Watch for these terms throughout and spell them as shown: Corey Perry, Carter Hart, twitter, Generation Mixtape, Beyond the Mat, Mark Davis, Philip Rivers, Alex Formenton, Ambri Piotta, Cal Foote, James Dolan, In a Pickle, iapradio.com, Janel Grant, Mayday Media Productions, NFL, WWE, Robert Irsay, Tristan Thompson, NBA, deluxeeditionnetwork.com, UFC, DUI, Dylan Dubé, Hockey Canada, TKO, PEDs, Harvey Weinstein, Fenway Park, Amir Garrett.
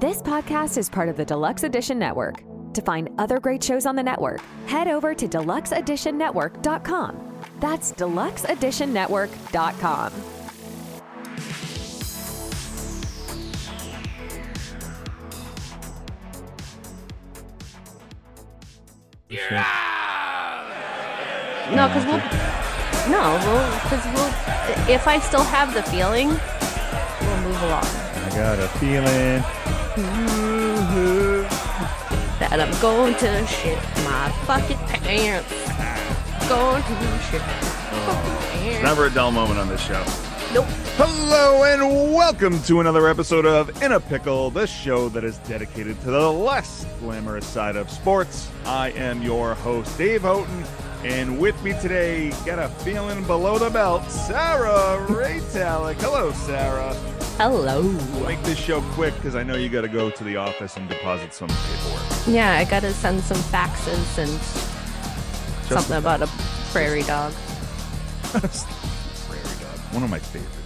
This podcast is part of the Deluxe Edition Network. To find other great shows on the network, head over to deluxeeditionnetwork.com. That's deluxeeditionnetwork.com. No, because if I still have the feeling, we'll move along. I got a feeling. That I'm going to shit my fucking pants. Going to shit my fucking pants. Never a dull moment on this show. Nope. Hello and welcome to another episode of In a Pickle, the show that is dedicated to the less glamorous side of sports. I am your host, Dave Houghton, and with me today, got a feeling below the belt, Sarah Raytalic. Hello, Sarah. Hello. We'll make this show quick because I know you got to go to the office and deposit some paperwork. Yeah, I got to send some faxes and something about a prairie dog. One of my favorites.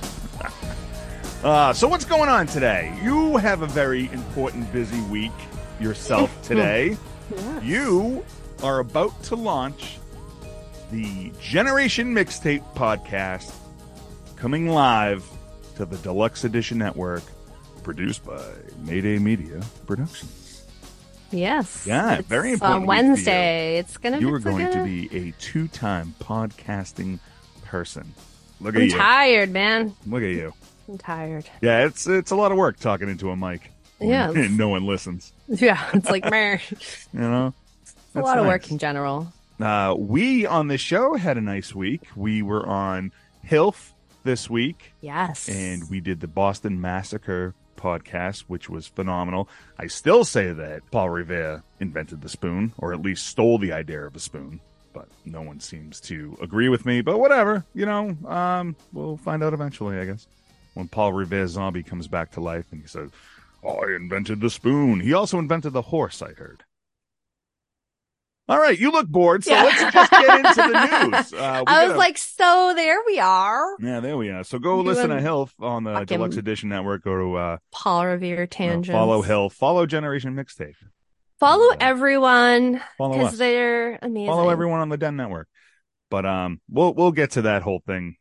So what's going on today? You have a very important, busy week yourself today. Yes. You are about to launch the Generation Mixtape podcast, coming live to the Deluxe Edition Network, produced by Mayday Media Productions. Yes. Yeah, it's very important. On Wednesday. It's going to be. You are going to be a two-time podcasting person. Look at you. I'm tired, man. Look at you. I'm tired. Yeah, it's a lot of work talking into a mic. Yeah. And no one listens. Yeah, it's like, meh. You know? It's a lot of work in general. We on the show had a nice week. We were on HILF this week. Yes. And we did the Boston Massacre podcast, which was phenomenal. I still say that Paul Revere invented the spoon, or at least stole the idea of a spoon. But no one seems to agree with me. But whatever, you know, we'll find out eventually, I guess. When Paul Revere's zombie comes back to life and he says, oh, I invented the spoon. He also invented the horse, I heard. All right, you look bored, so let's just get into the news. So there we are. Yeah, there we are. So go listen to HILF on the Deluxe Edition Network. Go to Paul Revere Tangents. Follow HILF. Follow Generation Mixtape. Follow everyone, because they're amazing. Follow everyone on the Den Network. But we'll get to that whole thing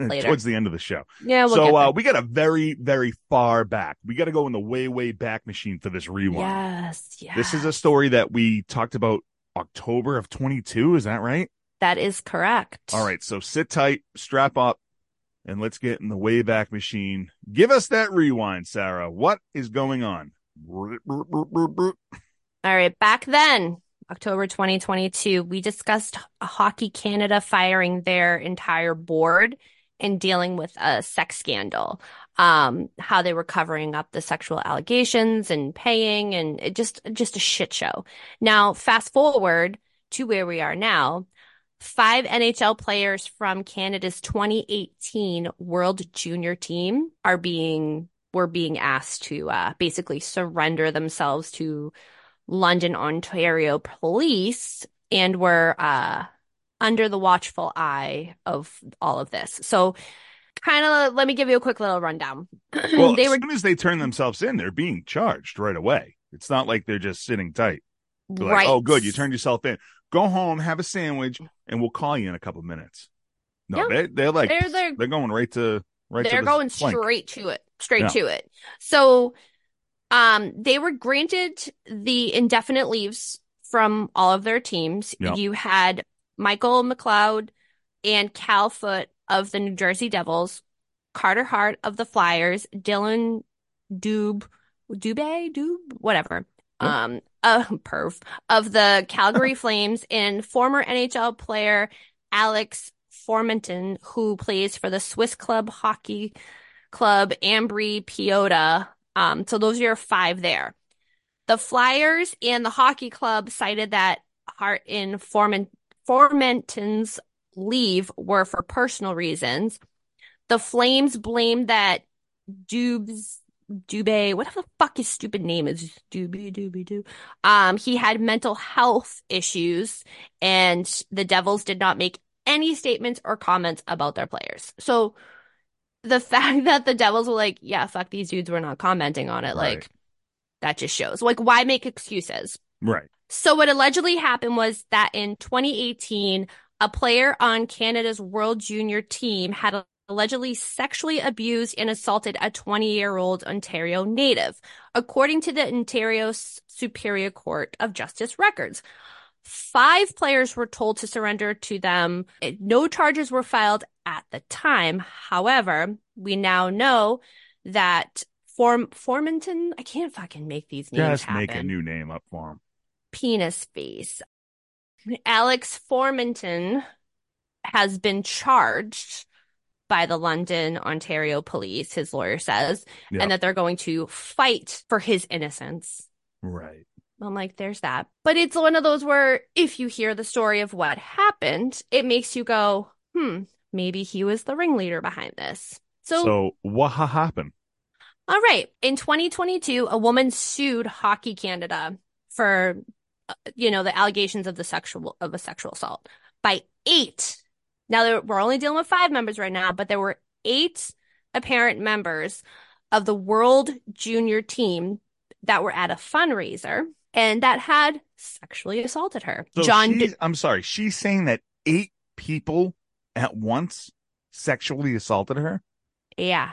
later. Towards the end of the show. Yeah, we got a very, very far back. We got to go in the way, way back machine for this rewind. Yes, yes. This is a story that we talked about October of 22. Is that right? That is correct. All right, so sit tight, strap up, and let's get in the way back machine. Give us that rewind, Sarah. What is going on? All right, back then, October 2022, we discussed Hockey Canada firing their entire board and dealing with a sex scandal, how they were covering up the sexual allegations and paying, and it just a shit show. Now, fast forward to where we are now. 5 NHL players from Canada's 2018 World Junior team were being asked to basically surrender themselves to London, Ontario police, and were under the watchful eye of all of this. So kind of let me give you a quick little rundown. Well, soon as they turn themselves in, they're being charged right away. It's not like they're just sitting tight. They're right. Like, oh, good. You turned yourself in. Go home, have a sandwich, and we'll call you in a couple minutes. No, yeah. They're going right to straight to it. So they were granted the indefinite leaves from all of their teams. Yep. You had Michael McLeod and Cal Foote of the New Jersey Devils, Carter Hart of the Flyers, Dylan Dubé, yep. Of the Calgary Flames, and former NHL player Alex Formenton, who plays for the Swiss club hockey club Ambri Piotta. So those are your 5 there. The Flyers and the hockey club cited that Hart and Formenton's leave were for personal reasons. The Flames blamed that Dubé, whatever the fuck his stupid name is, Dubé. He had mental health issues, and the Devils did not make any statements or comments about their players. So the fact that the Devils were like, yeah, fuck these dudes, we're not commenting on it. Right. Like, that just shows. Like, why make excuses? Right. So what allegedly happened was that in 2018, a player on Canada's World Junior team had allegedly sexually abused and assaulted a 20-year-old Ontario native, according to the Ontario Superior Court of Justice records. 5 players were told to surrender to them. No charges were filed at the time. However, we now know that Formenton, I can't fucking make these names happen. Just make a new name up for him. Penis face. Alex Formenton has been charged by the London, Ontario police, his lawyer says, and that they're going to fight for his innocence. Right. I'm like, there's that. But it's one of those where if you hear the story of what happened, it makes you go, maybe he was the ringleader behind this. So what happened? All right. In 2022, a woman sued Hockey Canada for, the allegations of a sexual assault by 8. Now, we're only dealing with 5 members right now, but there were 8 apparent members of the World Junior team that were at a fundraiser. And that had sexually assaulted her. So I'm sorry. She's saying that 8 people at once sexually assaulted her? Yeah.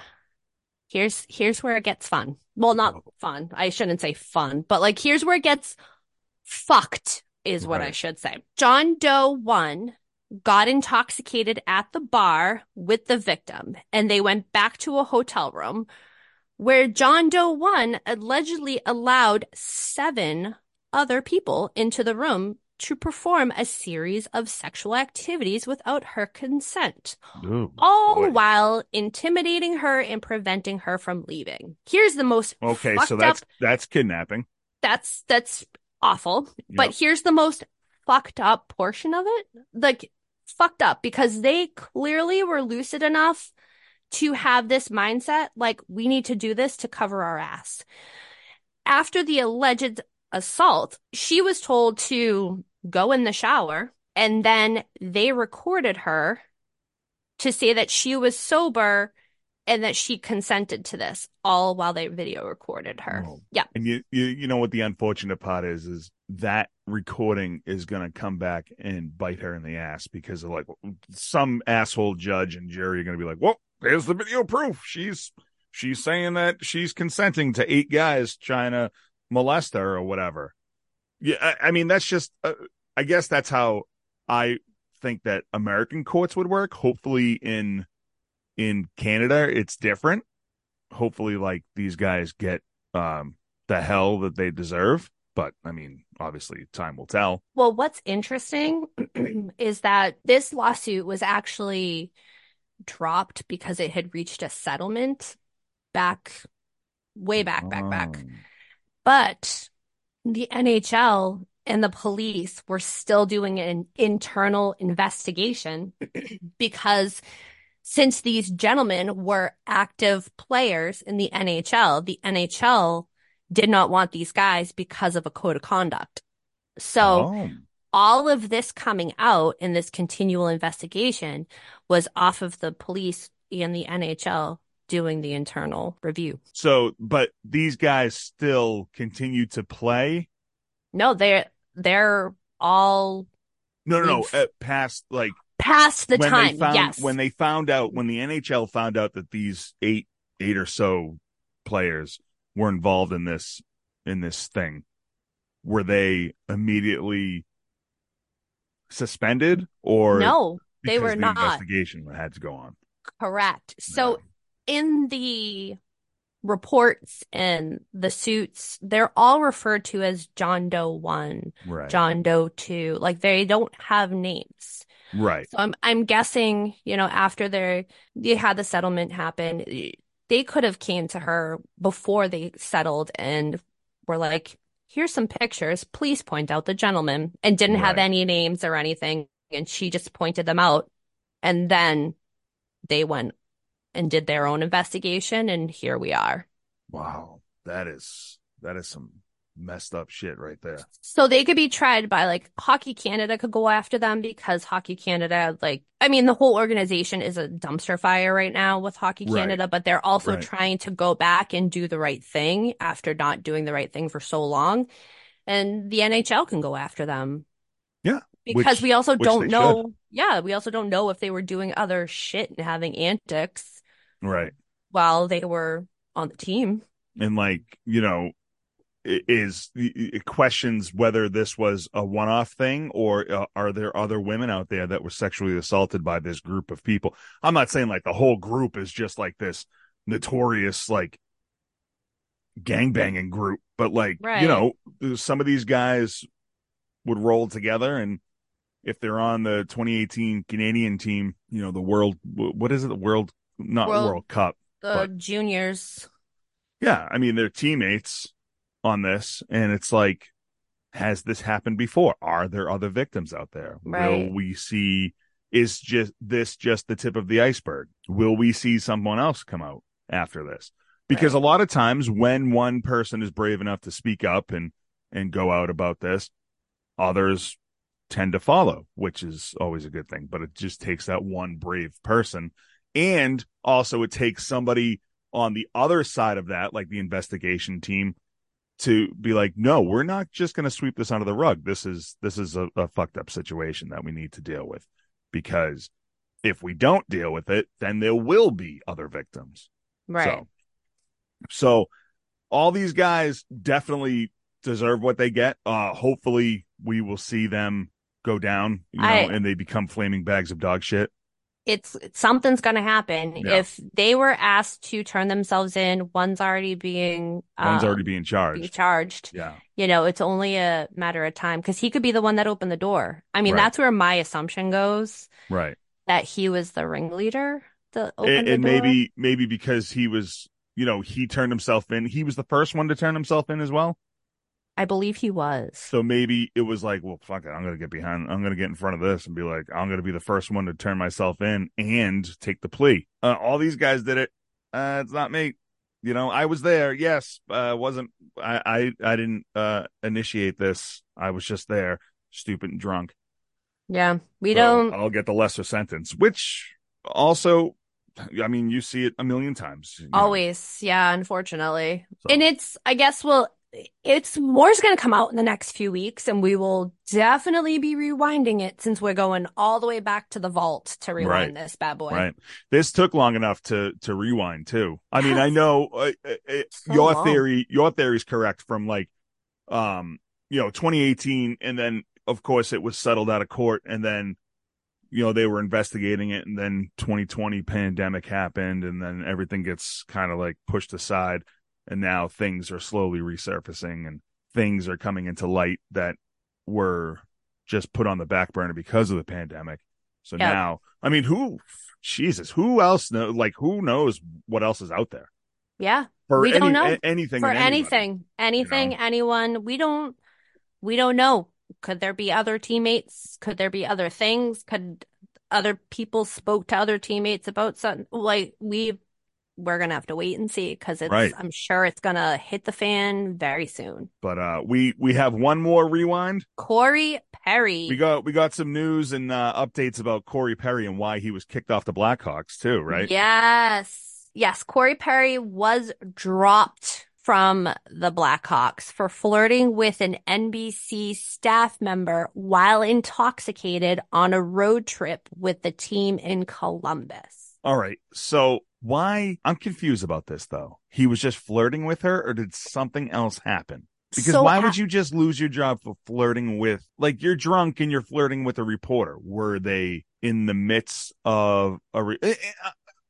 Here's where it gets fun. Well, not fun. I shouldn't say fun. But here's where it gets fucked is what I should say. John Doe 1 got intoxicated at the bar with the victim. And they went back to a hotel room where John Doe 1 allegedly allowed 7 other people into the room to perform a series of sexual activities without her consent, while intimidating her and preventing her from leaving. Here's the most fucked so that's kidnapping. That's awful. Yep. But here's the most fucked up portion of it. Fucked up because they clearly were lucid enough to have this mindset, we need to do this to cover our ass. After the alleged assault, she was told to go in the shower, and then they recorded her to say that she was sober and that she consented to this, all while they video recorded her. Oh. Yeah. And you know what the unfortunate part is that recording is going to come back and bite her in the ass because of some asshole judge and jury are going to be like, whoa, there's the video proof. She's saying that she's consenting to 8 guys trying to molest her or whatever. Yeah, I mean, that's just, I guess that's how I think that American courts would work. Hopefully in Canada, it's different. Hopefully, these guys get the hell that they deserve. But, I mean, obviously, time will tell. Well, what's interesting is that this lawsuit was actually dropped because it had reached a settlement back. But the NHL and the police were still doing an internal investigation because since these gentlemen were active players in the NHL did not want these guys because of a code of conduct. So all of this coming out in this continual investigation was off of the police and the NHL doing the internal review. So, but these guys still continue to play? No, they're all... No. Past the time, yes. When they found out, when the NHL found out that these eight or so players were involved in this thing, were they immediately suspended or... No, they were not. Because the investigation had to go on. Correct. So... in the reports and the suits, they're all referred to as John Doe 1, John Doe 2. They don't have names. Right. So I'm guessing, after they had the settlement happen, they could have came to her before they settled and were like, here's some pictures. Please point out the gentleman, and didn't have any names or anything. And she just pointed them out. And then they went and did their own investigation, and here we are. Wow, that is some messed up shit right there. So they could be tried by, like, Hockey Canada could go after them, because Hockey Canada, like, I mean, the whole organization is a dumpster fire right now with Hockey Canada, right. But they're also trying to go back and do the right thing after not doing the right thing for so long. And the NHL can go after them. Yeah. Because we also don't know. Should. Yeah. We also don't know if they were doing other shit and having antics. Right. While they were on the team. And, like, you know, it questions whether this was a one-off thing, or are there other women out there that were sexually assaulted by this group of people? I'm not saying, like, the whole group is just, like, this notorious, like, gangbanging group, but, like, you know, some of these guys would roll together, and if they're on the 2018 Canadian team, you know, the world, what is it? The world, not World Cup. The juniors. Yeah. I mean, they're teammates on this, and it's like, has this happened before? Are there other victims out there? Right. Will we see, is just this just the tip of the iceberg? Will we see someone else come out after this? Because a lot of times when one person is brave enough to speak up and go out about this, others tend to follow, which is always a good thing. But it just takes that one brave person. And also it takes somebody on the other side of that, like the investigation team, to be like, no, we're not just going to sweep this under the rug. This is a fucked up situation that we need to deal with. Because if we don't deal with it, then there will be other victims. Right. So all these guys definitely deserve what they get. Hopefully we will see them go down, you know, and they become flaming bags of dog shit. Something's going to happen. Yeah. If they were asked to turn themselves in, one's already being charged. Yeah. You know, it's only a matter of time, because he could be the one that opened the door. I mean, that's where my assumption goes. Right. That he was the ringleader that opened the door. And maybe because he was, you know, he turned himself in. He was the first one to turn himself in as well. I believe he was. So maybe it was like, well, fuck it. I'm going to get in front of this and be like, I'm going to be the first one to turn myself in and take the plea. All these guys did it. It's not me. You know, I was there. Yes. I didn't initiate this. I was just there. Stupid and drunk. Yeah. I'll get the lesser sentence, which also, I mean, you see it a million times. Always. Know. Yeah. Unfortunately. So. And more is going to come out in the next few weeks, and we will definitely be rewinding it, since we're going all the way back to the vault to rewind this bad boy. Right. This took long enough to rewind too. I mean, I know your theory is correct from, like, you know, 2018. And then of course it was settled out of court, and then, you know, they were investigating it, and then 2020 pandemic happened, and then everything gets kind of, like, pushed aside. And now things are slowly resurfacing, and things are coming into light that were just put on the back burner because of the pandemic. So now, I mean, who else knows? Like, who knows what else is out there? Yeah. We don't know. Anyone. We don't know. Could there be other teammates? Could there be other things? Could other people spoke to other teammates about something? Like, we're going to have to wait and see, because I'm sure it's going to hit the fan very soon. But we have one more rewind. Corey Perry. We got some news and updates about Corey Perry and why he was kicked off the Blackhawks too, right? Yes. Corey Perry was dropped from the Blackhawks for flirting with an NBC staff member while intoxicated on a road trip with the team in Columbus. All right. So why? I'm confused about this, though. He was just flirting with her, or did something else happen? Because why would you just lose your job for flirting with, like, you're drunk and you're flirting with a reporter? Were they in the midst of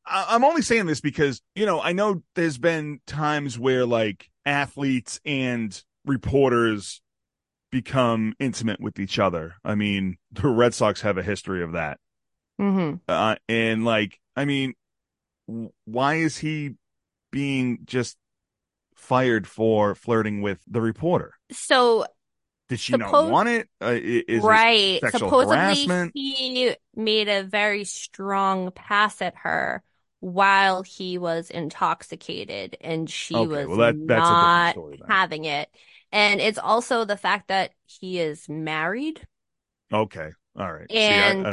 I'm only saying this because, you know, I know there's been times where, like, athletes and reporters become intimate with each other. I mean, the Red Sox have a history of that. Mm-hmm. And, like, I mean, why is he being just fired for flirting with the reporter? So did she not want it? Is right. It sexual harassment? He made a very strong pass at her while he was intoxicated, and she was not having it. And it's also the fact that he is married. Okay. All right. And see, I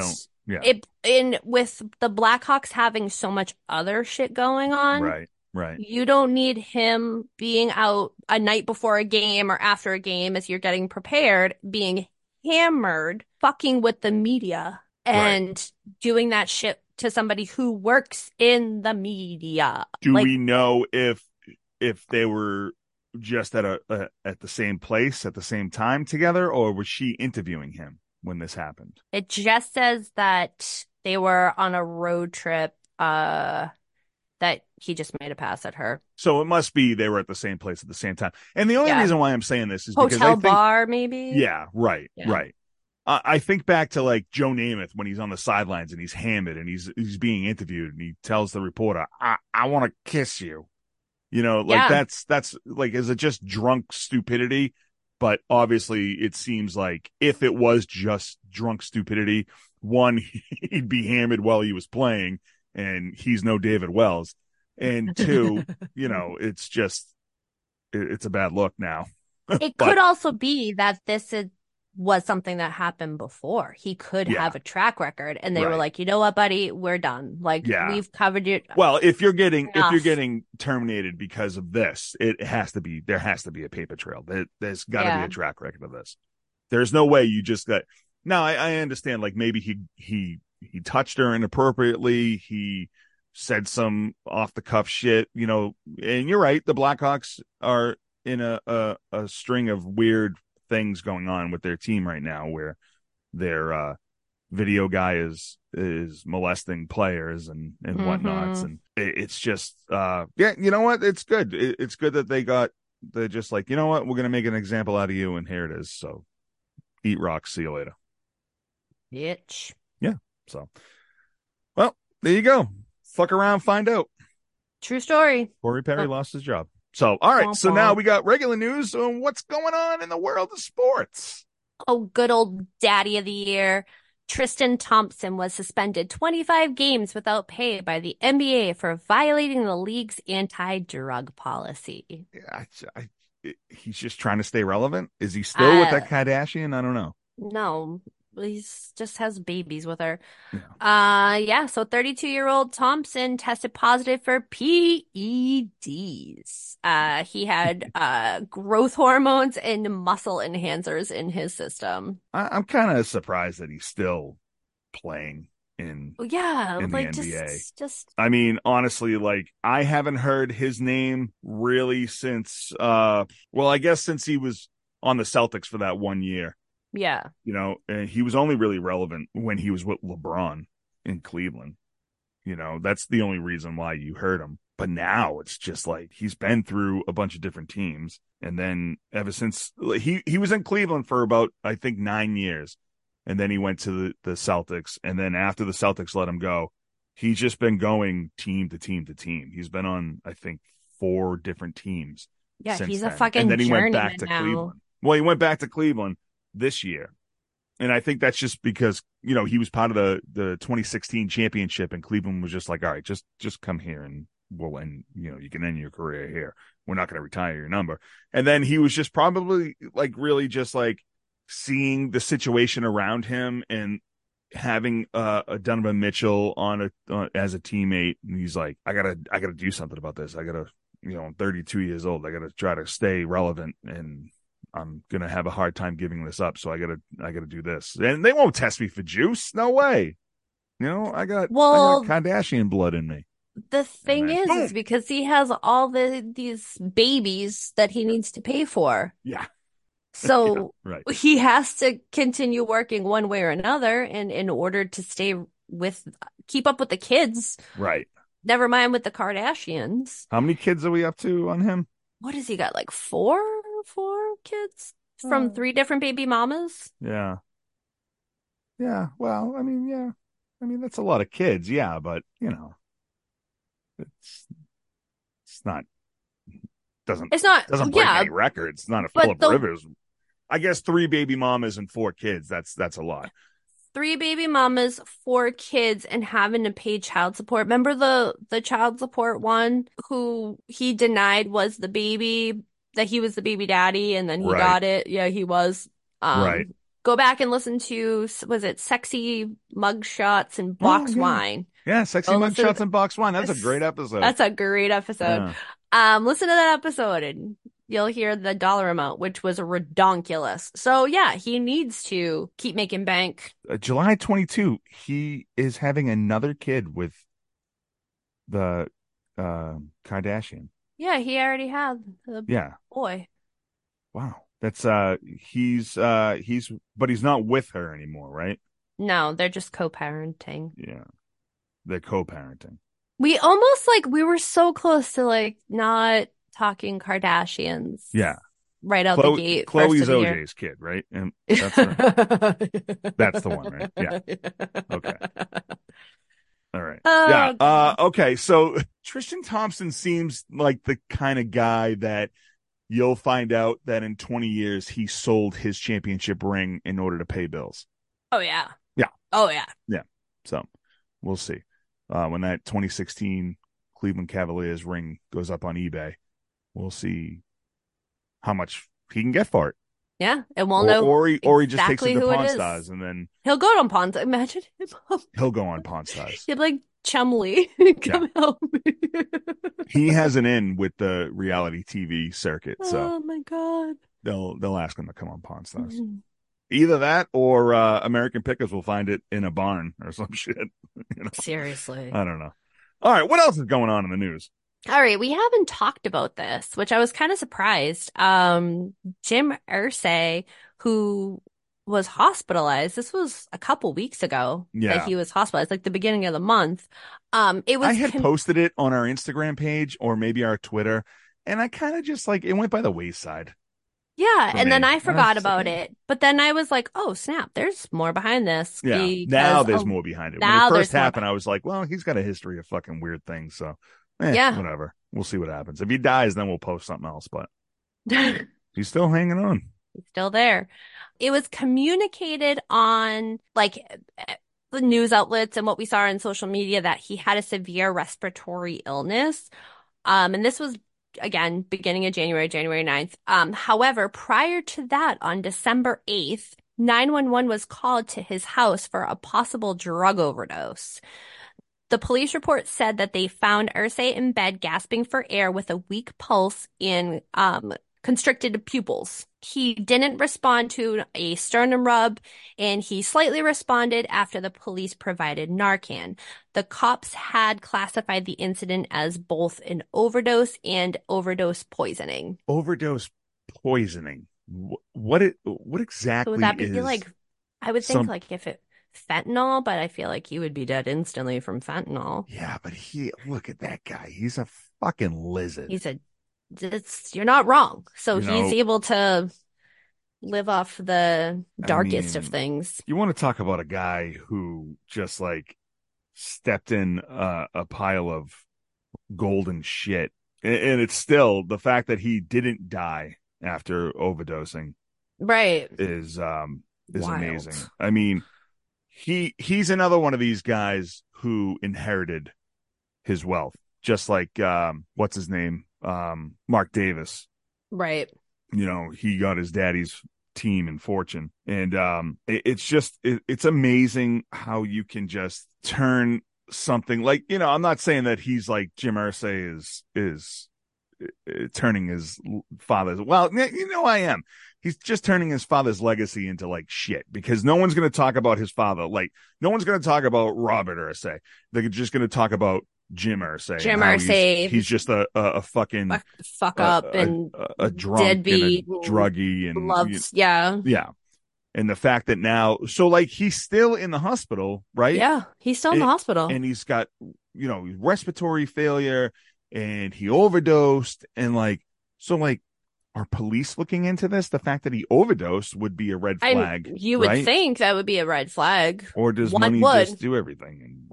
don't. Yeah. With the Blackhawks having so much other shit going on. Right. Right. You don't need him being out a night before a game or after a game as you're getting prepared, being hammered, fucking with the media and doing that shit to somebody who works in the media. Do we know if they were just at at the same place at the same time together, or was she interviewing him when this happened? It just says that they were on a road trip, that he just made a pass at her. So it must be they were at the same place at the same time. And the only reason why I'm saying this is hotel, because I think, bar, maybe. Yeah, right, right. I think back to like Joe Namath when he's on the sidelines and he's hammered and he's being interviewed and he tells the reporter, I want to kiss you. You know, like that's like, is it just drunk stupidity? But obviously it seems like if it was just drunk stupidity, one, he'd be hammered while he was playing and he's no David Wells. And two, you know, it's just, it's a bad look now. It could also be that this was something that happened before. He could have a track record, and they were like, you know what, buddy, we're done. Like, we've covered it. Well, if you're getting terminated because of this, there has to be a paper trail. There's got to be a track record of this. There's no way you just got. Now, I understand. Like, maybe he touched her inappropriately. He said some off the cuff shit, you know. And you're right. The Blackhawks are in a string of weird things going on with their team right now, where their video guy is molesting players and whatnots, and it's just you know what, it's good. It's good that they're just like, you know what, we're gonna make an example out of you, and here it is. So eat rocks, see you later, bitch. Yeah. So, well, there you go. Fuck around, find out. True story. Corey Perry lost his job. So, all right. So now we got regular news on what's going on in the world of sports. Oh, good old daddy of the year. Tristan Thompson was suspended 25 games without pay by the NBA for violating the league's anti-drug policy. Yeah, he's just trying to stay relevant. Is he still with that Kardashian? I don't know. No, he just has babies with her. Yeah. So 32-year-old Thompson tested positive for PEDs. He had growth hormones and muscle enhancers in his system. I'm kind of surprised that he's still playing in like the NBA. I mean, honestly, like, I haven't heard his name really since, I guess since he was on the Celtics for that 1 year. Yeah. You know, and he was only really relevant when he was with LeBron in Cleveland. You know, that's the only reason why you heard him. But now it's just like he's been through a bunch of different teams. And then ever since he was in Cleveland for about, I think, 9 years. And then he went to the Celtics. And then after the Celtics let him go, he's just been going team to team to team. He's been on, I think, 4 different teams. Yeah, since he's a fucking journeyman now. And then he went back to Cleveland. Well, he went back to Cleveland this year, and I think that's just because, you know, he was part of the 2016 championship, and Cleveland was just like, all right, just come here and we'll end, you know, you can end your career here, we're not going to retire your number. And then he was just probably like really just like seeing the situation around him and having a Donovan Mitchell as a teammate, and he's like, I gotta do something about this. I gotta, you know, I'm 32 years old, I gotta try to stay relevant, and I'm going to have a hard time giving this up, so I got to do this. And they won't test me for juice. No way. You know, I got Kardashian blood in me. The thing is because he has all these babies that he needs to pay for. Yeah. So he has to continue working one way or another, and in order to keep up with the kids. Right. Never mind with the Kardashians. How many kids are we up to on him? What has he got, like 4 kids from 3 different baby mamas? Yeah Well, I mean that's a lot of kids. Yeah, but you know, it's not break any records. It's not a Philip Rivers. I guess 3 baby mamas and 4 kids, that's a lot. 3 baby mamas, 4 kids, and having to pay child support. Remember the child support one who he denied was the baby that he was the baby daddy and then he got it. Yeah, he was. Go back and listen to, was it Sexy Mugshots and Box Wine? Yeah, Sexy Mugshots and Box Wine. That's a great episode. That's a great episode. Yeah. Listen to that episode and you'll hear the dollar amount, which was redonkulous. So, yeah, he needs to keep making bank. July 22, he is having another kid with the Kardashian. Yeah, he already had the boy. Wow. That's but he's not with her anymore, right? No, they're just co-parenting. Yeah. They're co-parenting. We almost we were so close to not talking Kardashians. Yeah. Right out the gate. Chloe's OJ's kid, right? And that's that's the one, right? Yeah. Okay. All right. Okay. So Tristan Thompson seems like the kind of guy that you'll find out that in 20 years he sold his championship ring in order to pay bills. Oh, yeah. Yeah. Oh, yeah. Yeah. So we'll see. When that 2016 Cleveland Cavaliers ring goes up on eBay, we'll see how much he can get for it. Yeah. And we'll know. Or he just takes it to Pawn Stars and then he'll go on Pawn Stars. Imagine him. He'll go on Pawn Stars. He'll be like, Chumley, come help me. He has an in with the reality TV circuit, so oh my god, they'll ask him to come on Pawn Stars. Mm-hmm. Either that or American Pickers will find it in a barn or some shit. Seriously, I don't know. All right, what else is going on in the news? All right, we haven't talked about this, which I was kind of surprised. Jim Irsay, who was hospitalized. This was a couple weeks ago that he was hospitalized, the beginning of the month. I had posted it on our Instagram page or maybe our Twitter, and I kind of just it went by the wayside. Yeah, and then I forgot about it. But then I was like, oh, snap, there's more behind this. Yeah, now there's more behind it. When it first happened, I was like, well, he's got a history of fucking weird things, so whatever. We'll see what happens. If he dies, then we'll post something else, but he's still hanging on. He's still there. It was communicated on the news outlets and what we saw on social media that he had a severe respiratory illness. And this was, again, beginning of January 9th. However, prior to that, on December 8th, 911 was called to his house for a possible drug overdose. The police report said that they found Irsay in bed gasping for air with a weak pulse in constricted pupils. He didn't respond to a sternum rub, and he slightly responded after the police provided Narcan. The cops had classified the incident as both an overdose and overdose poisoning. Overdose poisoning. What exactly? So would that be I would think if it fentanyl, but I feel he would be dead instantly from fentanyl. Yeah, but look at that guy. He's a fucking lizard. You're not wrong. So he's able to live off the darkest of things. You want to talk about a guy who just stepped in a pile of golden shit. And it's still the fact that he didn't die after overdosing. Right. Is wild. Amazing. I mean, he's another one of these guys who inherited his wealth. Just what's his name? Mark Davis. Right. He got his daddy's team and fortune. And it's amazing how you can just turn something I'm not saying that he's Jim Irsay is turning his father's. Well, I am. He's just turning his father's legacy into shit, because no one's going to talk about his father. No one's going to talk about Robert Irsay. They're just going to talk about Jim Irsay. Jim Irsay. He's just a fucking fuck up and a drunk deadbeat and a druggie and loves. Yeah. And the fact that now, so he's still in the hospital, right? Yeah, he's still in the hospital, and he's got respiratory failure, and he overdosed, and are police looking into this? The fact that he overdosed would be a red flag. You would think that would be a red flag. Or does money just do everything?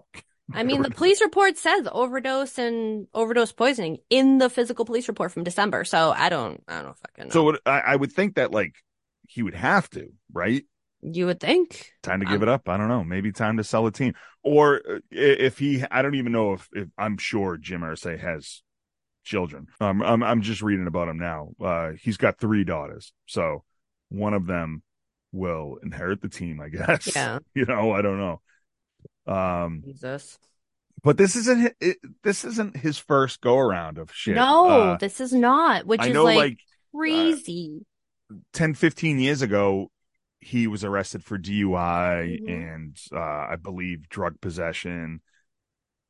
And the police report says overdose and overdose poisoning in the physical police report from December. So I don't fucking know. So I would think that he would have to, right? You would think. Time to give it up. I don't know. Maybe time to sell a team. Or if he, I don't even know if I'm sure Jim Irsay has children. I'm just reading about him now. He's got 3 daughters, so one of them will inherit the team, I guess. Yeah. You know, I don't know. Jesus. But this isn't his first go around of shit. No, this is not, which I know, is like crazy. 10, 15 years ago, he was arrested for DUI and I believe drug possession.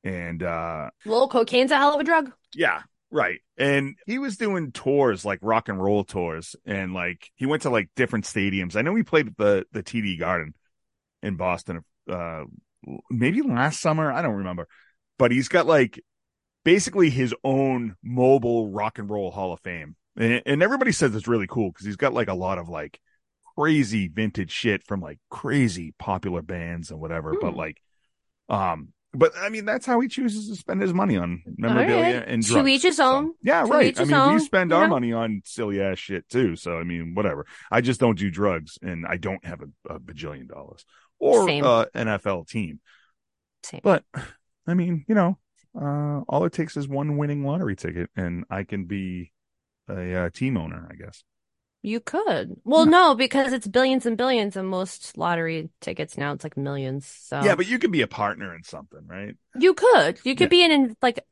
And well, cocaine's a hell of a drug. Yeah, right. And he was doing tours, like rock and roll tours, and like he went to like different stadiums. I know he played at the TD Garden in Boston maybe last summer, I don't remember, but he's got like basically his own mobile rock and roll Hall of Fame, and everybody says it's really cool because he's got like a lot of like crazy vintage shit from like crazy popular bands and whatever. But like but I mean, that's how he chooses to spend his money on memorabilia and drugs. To each his own. Yeah, right. I mean, we spend our money on silly ass shit too. So I mean, whatever. I just don't do drugs, and I don't have a bajillion dollars or NFL team. Same. But I mean, you know, all it takes is one winning lottery ticket, and I can be a team owner, I guess. You could. Well, no, because it's billions and billions, and most lottery tickets now it's like millions. So yeah, but you could be a partner in something, right? You could. You could be an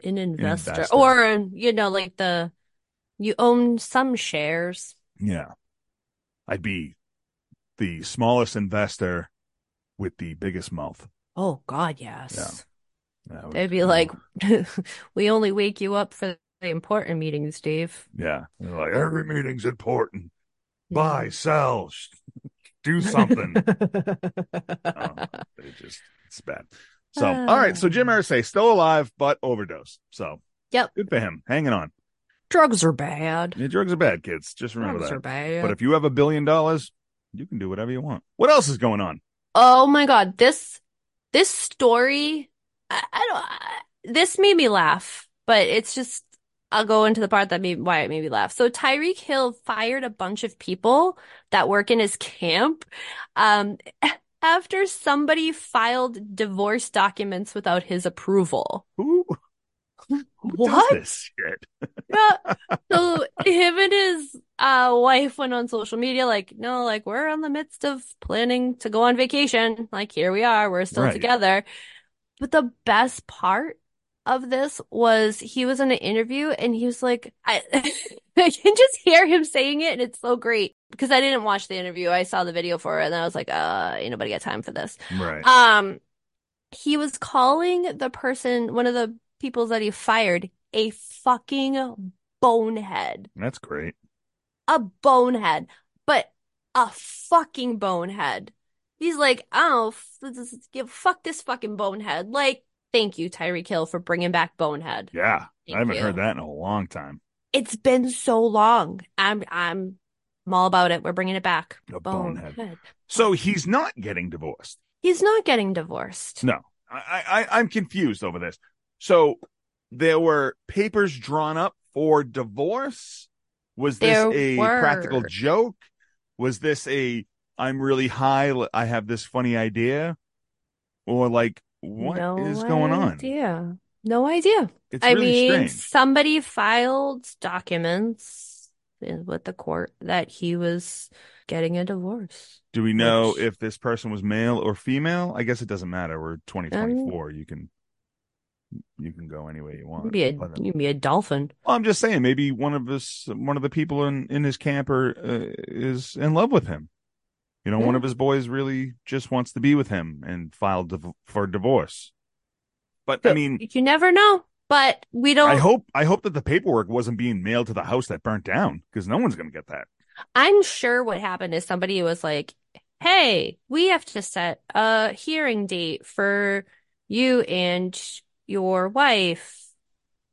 investor, or you know, like you own some shares. Yeah, I'd be the smallest investor with the biggest mouth. Oh God, yes. Yeah. They'd be like, "We only wake you up for the important meetings, Dave." Yeah, they're like, every meeting's important. Buy, sell, do something. It's bad. So, all right. So Jim Irsay still alive, but overdose. So yep. Good for him. Hanging on. Drugs are bad. Yeah, drugs are bad, kids. Just remember that. Drugs are bad. But if you have $1 billion, you can do whatever you want. What else is going on? Oh my God. This story, this made me laugh, but it's just, I'll go into the part why it made me laugh. So Tyreek Hill fired a bunch of people that work in his camp after somebody filed divorce documents without his approval. Who what? Does this shit? So him and his wife went on social media like, no, like we're in the midst of planning to go on vacation. Like here we are. We're still together. But the best part of this was he was in an interview and he was like, I can just hear him saying it, and it's so great because I didn't watch the interview. I saw the video for it, and I was like, ain't nobody got time for this. Right. He was calling the person, one of the people that he fired, a fucking bonehead. That's great. A bonehead, but a fucking bonehead. He's like, oh, fuck this fucking bonehead. Like, thank you, Tyreek Hill, for bringing back bonehead. Yeah, I haven't heard that in a long time. It's been so long. I'm all about it. We're bringing it back. Bonehead. So he's not getting divorced. He's not getting divorced. No, I'm confused over this. So there were papers drawn up for divorce. Was this a practical joke? Was this I'm really high, I have this funny idea? Or like, what is going on? Yeah, no idea. It's really strange. Somebody filed documents with the court that he was getting a divorce. Do we know if this person was male or female? I guess it doesn't matter. We're 2024. You can go any way you want. You can be a dolphin. Well, I'm just saying, maybe one of the people in his camp is in love with him. You know, one of his boys really just wants to be with him and filed for divorce. But I mean, you never know. But we don't. I hope that the paperwork wasn't being mailed to the house that burnt down, because no one's going to get that. I'm sure what happened is somebody was like, "Hey, we have to set a hearing date for you and your wife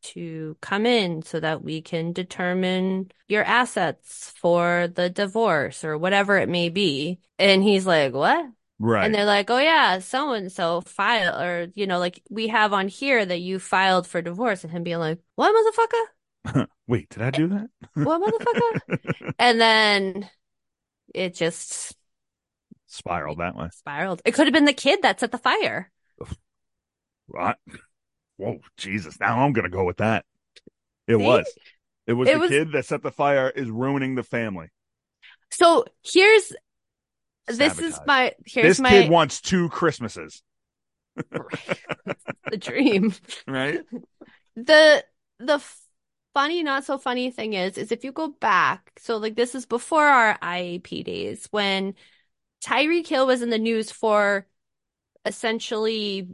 to come in so that we can determine your assets for the divorce," or whatever it may be. And he's like, what? Right. And they're like, oh yeah, so-and-so filed, or, you know, like we have on here that you filed for divorce, and him being like, what, motherfucker? Wait, did I do that? What, motherfucker? And then it just spiraled that way. It could have been the kid that set the fire. Right. Whoa, Jesus. Now I'm going to go with that. It was. It was the kid that set the fire is ruining the family. So here's Sabotage. This kid wants 2 Christmases. Right. The dream. Right? The funny, not so funny thing is if you go back, so like this is before our IAP days, when Tyreek Hill was in the news for essentially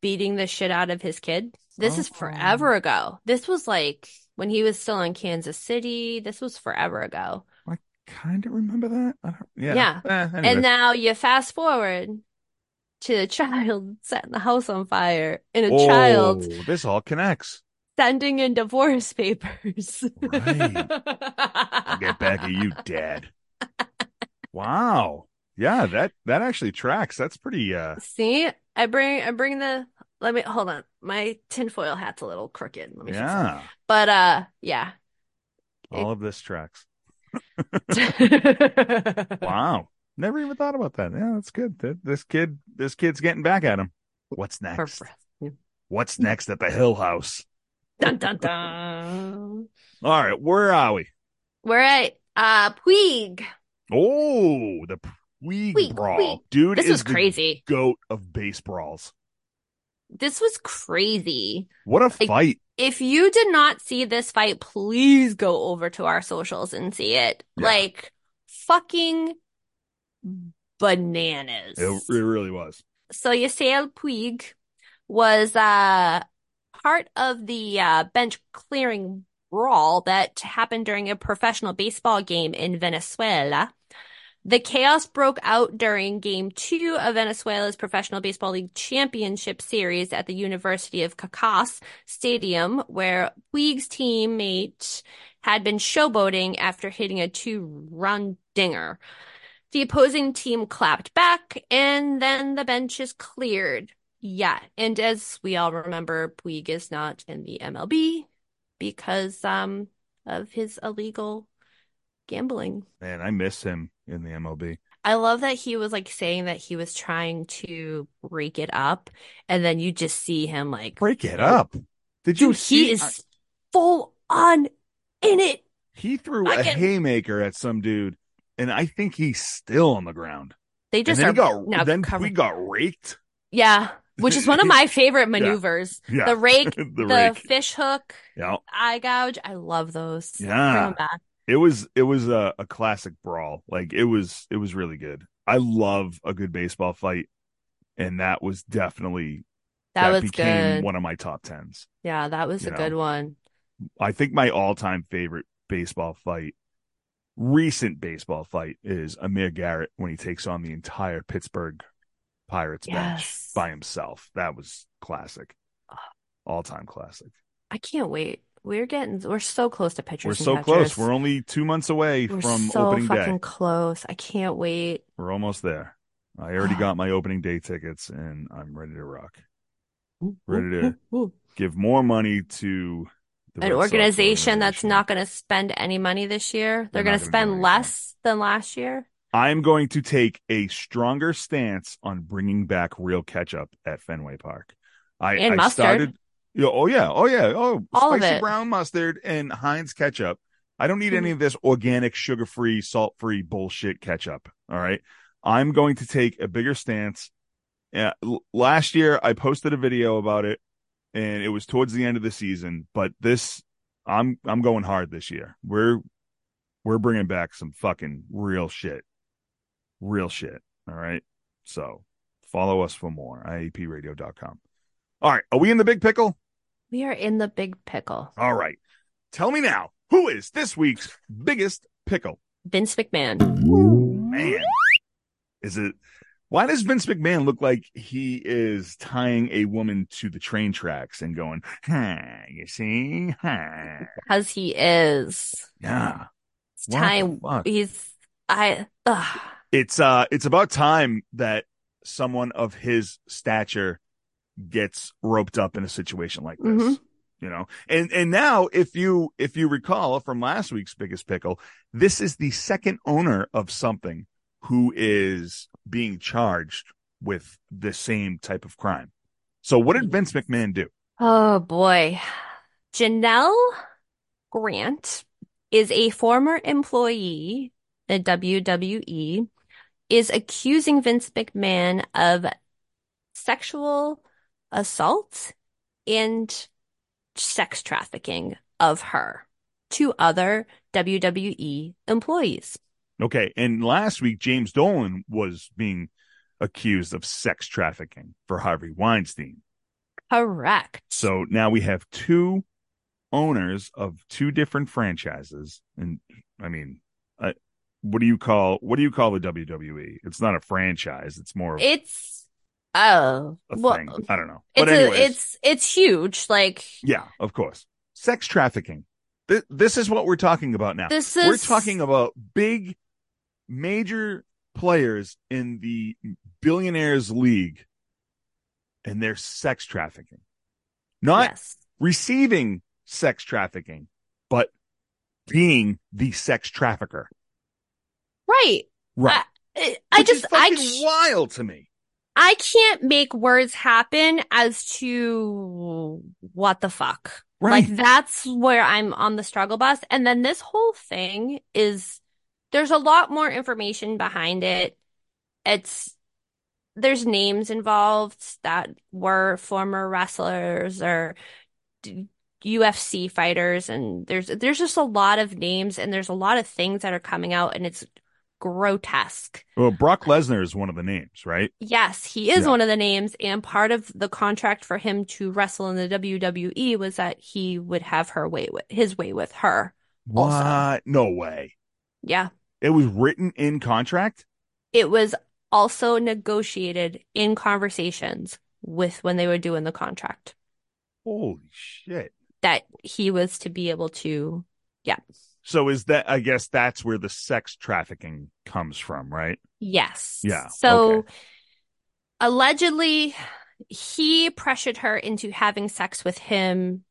beating the shit out of his kid. This is forever ago. This was like when he was still in Kansas City. This was forever ago. I kind of remember that. Yeah. Anyway. And now you fast forward to the child setting the house on fire and a child. This all connects. Sending in divorce papers. Right. I'll get back at you, Dad. Wow. Yeah, that actually tracks. That's pretty. See, I bring the. Let me hold on. My tinfoil hat's a little crooked. Let me fix it. But yeah. All of this tracks. Wow. Never even thought about that. Yeah, that's good. This kid's getting back at him. What's next? What's next at the Hill House? Dun dun dun. All right, where are we? We're at Puig. Oh, the Puig brawl. Dude, this is crazy. The goat of base brawls. This was crazy. What a fight. If you did not see this fight, please go over to our socials and see it. Yeah. Like, fucking bananas. It really was. So Yasiel Puig was part of the bench clearing brawl that happened during a professional baseball game in Venezuela. The chaos broke out during Game 2 of Venezuela's Professional Baseball League Championship Series at the University of Caracas Stadium, where Puig's teammate had been showboating after hitting a 2-run dinger. The opposing team clapped back, and then the benches cleared. Yeah, and as we all remember, Puig is not in the MLB because of his illegal gambling. Man, I miss him in the MLB. I love that he was like saying that he was trying to break it up, and then you just see him like break it up. Did you see? He is full on in it. He threw a haymaker at some dude, and I think he's still on the ground. They just we got raked. Yeah, which is one of my favorite maneuvers. Yeah. Yeah. The rake, the fish hook, eye gouge. I love those. Yeah. It was a classic brawl. Like it was really good. I love a good baseball fight, and that was definitely that became good. One of my top 10s. Yeah, that was a good one. I think my all-time favorite recent baseball fight is Amir Garrett when he takes on the entire Pittsburgh Pirates bench by himself. That was classic. All-time classic. I can't wait. We're so close to pitchers. We're so close. We're only 2 months away from opening day. We're so fucking close. I can't wait. We're almost there. I already got my opening day tickets, and I'm ready to rock. Ready to give more money to an organization that's not going to spend any money this year. They're going to spend less than last year. I'm going to take a stronger stance on bringing back real ketchup at Fenway Park. I started. Oh, yeah. Oh, all spicy brown mustard and Heinz ketchup. I don't need any of this organic, sugar-free, salt-free bullshit ketchup. All right. I'm going to take a bigger stance. Last year, I posted a video about it, and it was towards the end of the season. But this, I'm going hard this year. We're bringing back some fucking real shit. Real shit. All right. So follow us for more. iapradio.com. All right. Are we in the big pickle? We are in the big pickle. All right. Tell me now, who is this week's biggest pickle? Vince McMahon. Man. Why does Vince McMahon look like he is tying a woman to the train tracks and going, you see? Because he is. Yeah. It's time. It's about time that someone of his stature gets roped up in a situation like this, you know. And now, if you recall from last week's biggest pickle, this is the second owner of something who is being charged with the same type of crime. So what did Vince McMahon do? Oh boy, Janel Grant is a former employee at WWE, is accusing Vince McMahon of sexual assault and sex trafficking of her to other WWE employees. Okay, and last week, James Dolan was being accused of sex trafficking for Harvey Weinstein. Correct. So now we have two owners of two different franchises, and I mean, what do you call the WWE? It's not a franchise; it's more of thing. I don't know. But it's huge. Like, yeah, of course, sex trafficking. This is what we're talking about now. We're talking about big, major players in the Billionaires League and their sex trafficking. Not receiving sex trafficking, but being the sex trafficker. Right. Right. Which is wild to me. I can't make words happen as to what the fuck. Right. Like, that's where I'm on the struggle bus. And then this whole thing is, there's a lot more information behind it. There's names involved that were former wrestlers or UFC fighters. And there's just a lot of names and there's a lot of things that are coming out, and it's grotesque. Well, Brock Lesnar is one of the names, right? Yes, he is one of the names, and part of the contract for him to wrestle in the WWE was that he would have his way with her. What? Also. No way. Yeah. It was written in contract? It was also negotiated in conversations with when they were doing the contract. Holy shit. That he was to be able to, So is that, I guess that's where the sex trafficking comes from, right? Yes. Yeah. So allegedly he pressured her into having sex with him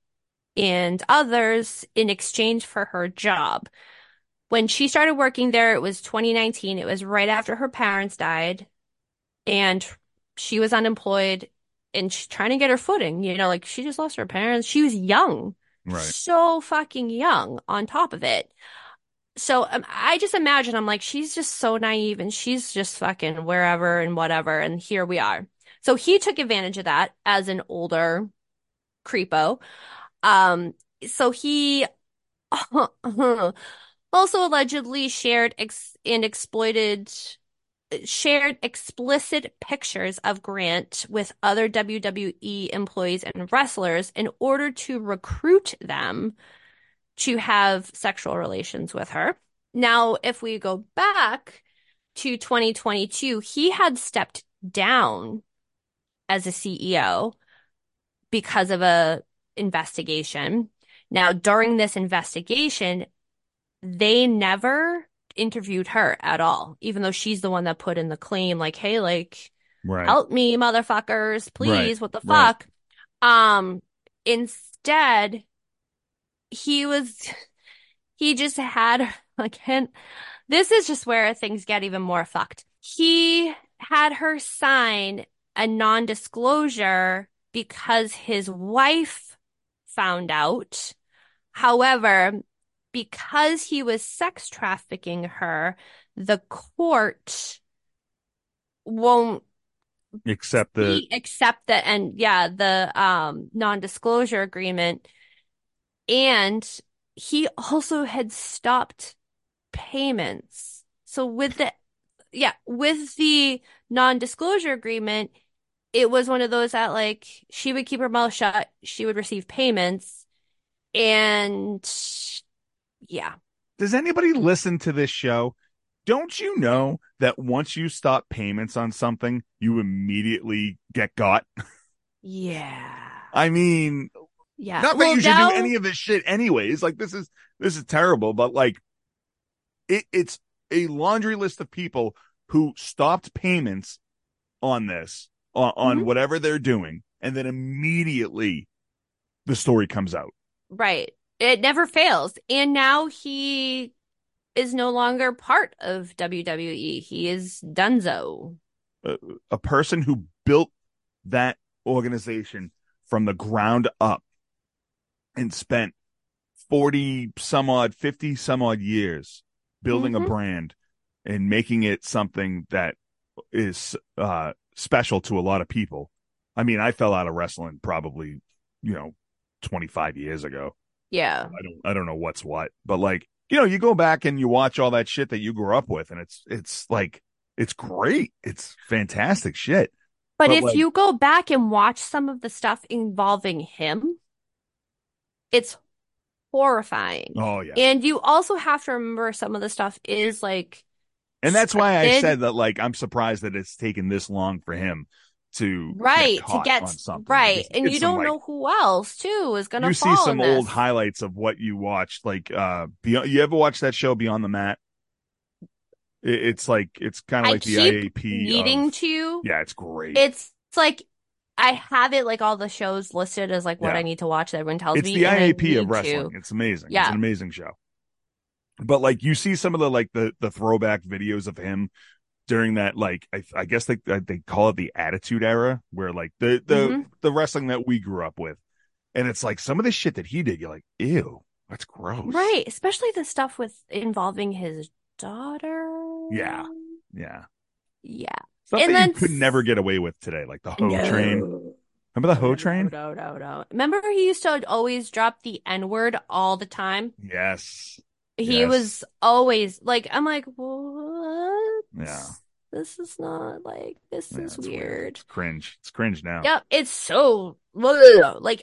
and others in exchange for her job. When she started working there, it was 2019. It was right after her parents died and she was unemployed and she's trying to get her footing. You know, like, she just lost her parents. She was young. Right. So fucking young on top of it. So I just imagine, I'm like, she's just so naive and she's just fucking wherever and whatever. And here we are. So he took advantage of that as an older creepo. So he also allegedly shared explicit pictures of Grant with other WWE employees and wrestlers in order to recruit them to have sexual relations with her. Now, if we go back to 2022, he had stepped down as a CEO because of an investigation. Now, during this investigation, they never interviewed her at all, even though she's the one that put in the claim, like, hey, like, help me, motherfuckers, please, what the fuck. Instead, he just had, like, this is just where things get even more fucked. He had her sign a non-disclosure because his wife found out. However, because he was sex trafficking her, the court won't accept the non-disclosure agreement. And he also had stopped payments. So with the non-disclosure agreement, it was one of those that, like, she would keep her mouth shut, she would receive payments, and does anybody listen to this show? Don't you know that once you stop payments on something, you immediately get got? Yeah. I mean, not that you should do any of this shit anyways. Like, this is terrible, but, like, it's a laundry list of people who stopped payments on this, on whatever they're doing, and then immediately the story comes out. Right. It never fails. And now he is no longer part of WWE. He is donezo. A person who built that organization from the ground up and spent 40 some odd, 50 some odd years building a brand and making it something that is special to a lot of people. I mean, I fell out of wrestling probably, 25 years ago. Yeah. I don't know what's what, but you go back and you watch all that shit that you grew up with, and it's like, it's great. It's fantastic shit. But if you go back and watch some of the stuff involving him, it's horrifying. Oh, yeah. And you also have to remember some of the stuff is and that's why I said that, I'm surprised that it's taken this long for him to get on something. Right. And you don't know who else, too, is going to fall in this. You see some old highlights of what you watched. You ever watch that show Beyond the Mat? It's kind of like the IAP. Yeah, it's great. It's I have it all the shows listed as what I need to watch that everyone tells me. It's the IAP of wrestling. It's amazing. Yeah. It's an amazing show. But you see some of the the throwback videos of him during that I guess they call it the Attitude Era, where the wrestling that we grew up with, and it's some of the shit that he did. You're like, ew, that's gross. Right, especially the stuff with involving his daughter. Yeah. Something you could never get away with today, the hoe train. Remember the hoe train? No. Remember he used to always drop the N-word all the time? Yes. He was always I'm what? Yeah. This is not is weird. It's cringe. It's cringe now. Yeah, it's so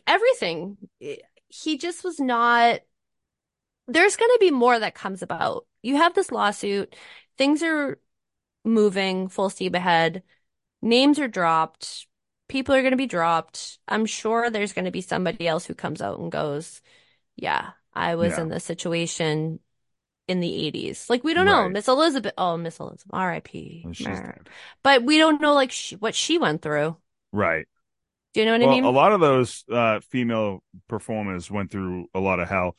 everything. He just was not. There's going to be more that comes about. You have this lawsuit. Things are moving full steam ahead. Names are dropped. People are going to be dropped. I'm sure there's going to be somebody else who comes out and goes, yeah, I was in this situation in the 80s. We don't know. Miss Elizabeth. Oh, Miss Elizabeth. R.I.P. But we don't know, what she went through. Right. Do you know what I mean? A lot of those female performers went through a lot of hell.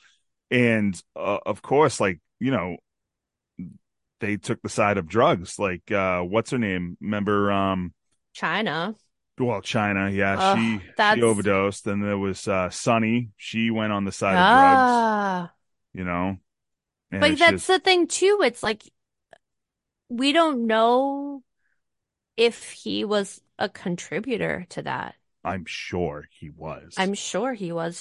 And, of course, they took the side of drugs. What's her name? Remember? Chyna. Well, Chyna, yeah. She overdosed. And there was Sunny. She went on the side of drugs. But that's the thing, too. It's we don't know if he was a contributor to that. I'm sure he was,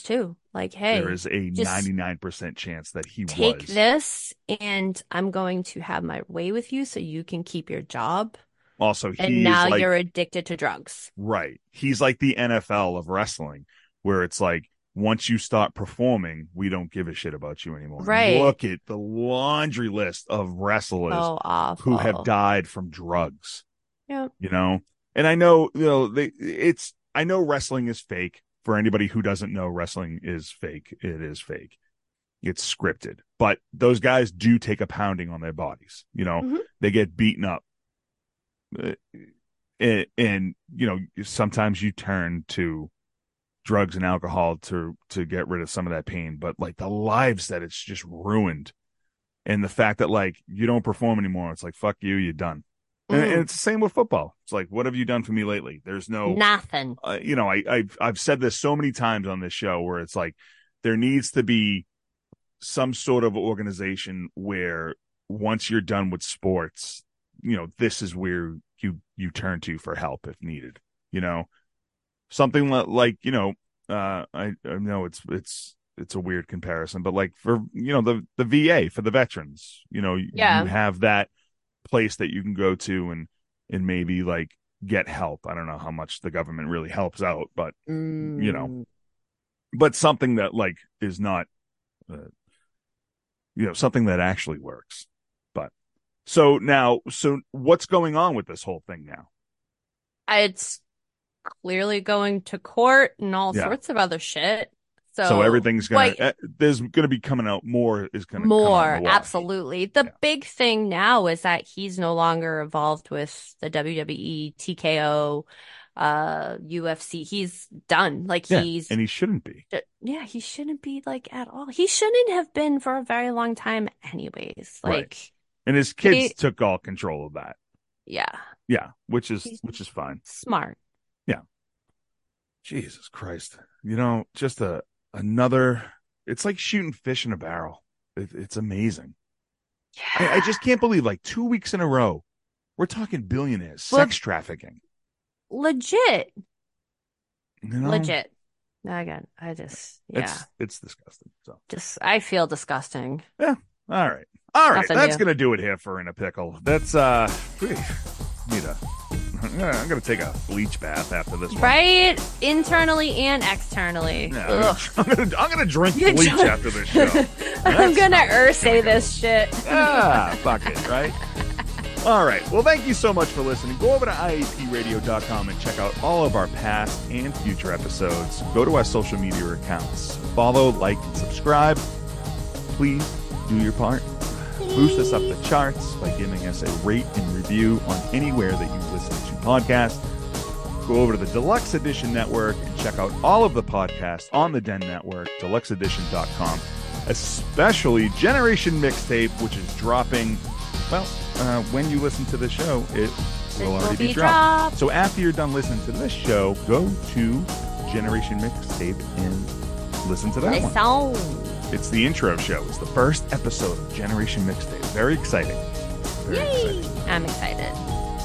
too. Hey. There is a 99% chance that he was. Take this, and I'm going to have my way with you so you can keep your job. Also, and now you're addicted to drugs. Right. He's the NFL of wrestling, where it's once you start performing, we don't give a shit about you anymore. Right. Look at the laundry list of wrestlers who have died from drugs. Yeah. And I know, I know wrestling is fake. For anybody who doesn't know, wrestling is fake. It is fake. It's scripted, but those guys do take a pounding on their bodies. They get beaten up. And sometimes you turn to drugs and alcohol to get rid of some of that pain, but the lives that it's just ruined, and the fact that you don't perform anymore, it's fuck you, you're done. And it's the same with football. It's what have you done for me lately? There's no nothing. I've said this so many times on this show, where it's there needs to be some sort of organization where once you're done with sports, this is where you turn to for help if needed. Something I know it's a weird comparison, but for the VA for the veterans, you have that place that you can go to and maybe get help. I don't know how much the government really helps out, but but something that is not something that actually works. So what's going on with this whole thing now? It's clearly going to court and all sorts of other shit. So everything's going to, there's going to be coming out more is going to more. Come out absolutely. The big thing now is that he's no longer involved with the WWE, TKO, UFC. He's done. And he shouldn't be. Yeah. He shouldn't be at all. He shouldn't have been for a very long time anyways. Right. And his kids took all control of that. Yeah. Yeah, which is fine. Smart. Yeah. Jesus Christ. Just another It's like shooting fish in a barrel. It's amazing. Yeah. I just can't believe, like, 2 weeks in a row, we're talking billionaires, sex trafficking. Legit. You know? Legit. Again, I just, yeah. It's disgusting. So just, I feel disgusting. Yeah. All right. All right. That's going to do it here for In a Pickle. That's, I'm going to take a bleach bath after this one. Right? Internally and externally. Yeah, I'm going to drink bleach after this show. I'm going to Irsay this shit. Ah, fuck it, right? All right. Well, thank you so much for listening. Go over to iapradio.com and check out all of our past and future episodes. Go to our social media accounts. Follow, like, and subscribe. Please do your part. Boost us up the charts by giving us a rate and review on anywhere that you listen to podcasts. Go over to the Deluxe Edition Network and check out all of the podcasts on the Den Network, deluxeedition.com, especially Generation Mixtape, which is dropping, when you listen to the show, it will already be dropped. So after you're done listening to this show, go to Generation Mixtape and listen to that one. It's the intro show. It's the first episode of Generation Mixtape. Very exciting. Yay! I'm excited.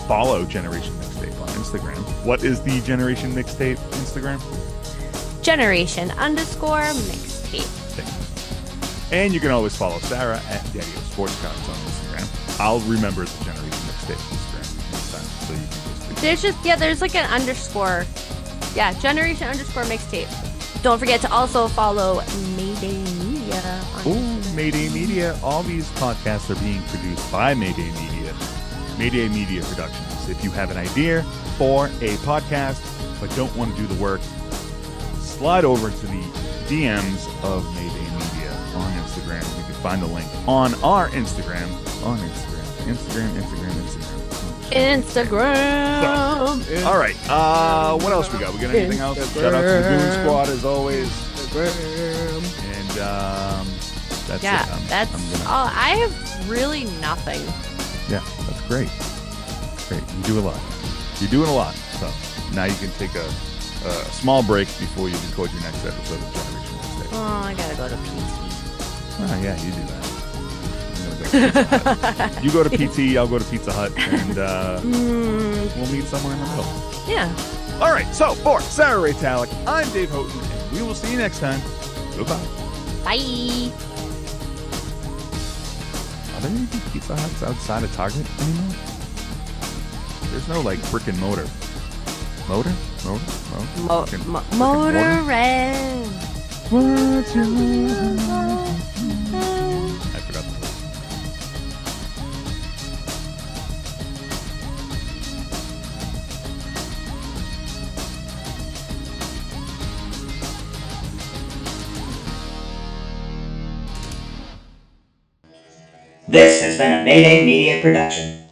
Follow Generation Mixtape on Instagram. What is the Generation Mixtape Instagram? Generation_Mixtape. And you can always follow Sarah at Daddy of Sports Cards on Instagram. I'll remember the Generation Mixtape Instagram next time, so you can just there's like an underscore. Yeah, Generation_Mixtape. Don't forget to also follow Mayday Media. Mayday Media. All these podcasts are being produced by Mayday Media. Mayday Media Productions. If you have an idea for a podcast but don't want to do the work, slide over to the DMs of Mayday Media on Instagram. You can find the link on our Instagram. On Instagram. Instagram. All right. What else we got? We got anything else? Shout out to the Goon Squad as always. And that's it. That's all. I have really nothing. Yeah, that's great. You do a lot. You're doing a lot. So now you can take a small break before you record your next episode of Generation Mixtape. Oh, I gotta go to PT. Oh yeah, you do that. You go to PT, I'll go to Pizza Hut, and we'll meet somewhere in the middle. Yeah. All right. So for Sarah Raytalic, I'm Dave Houghton, and we will see you next time. Goodbye. Bye. Are there any Pizza Huts outside of Target anymore? There's no like brick and mortar. Motor red. What's your I forgot. This has been a Mayday Media production.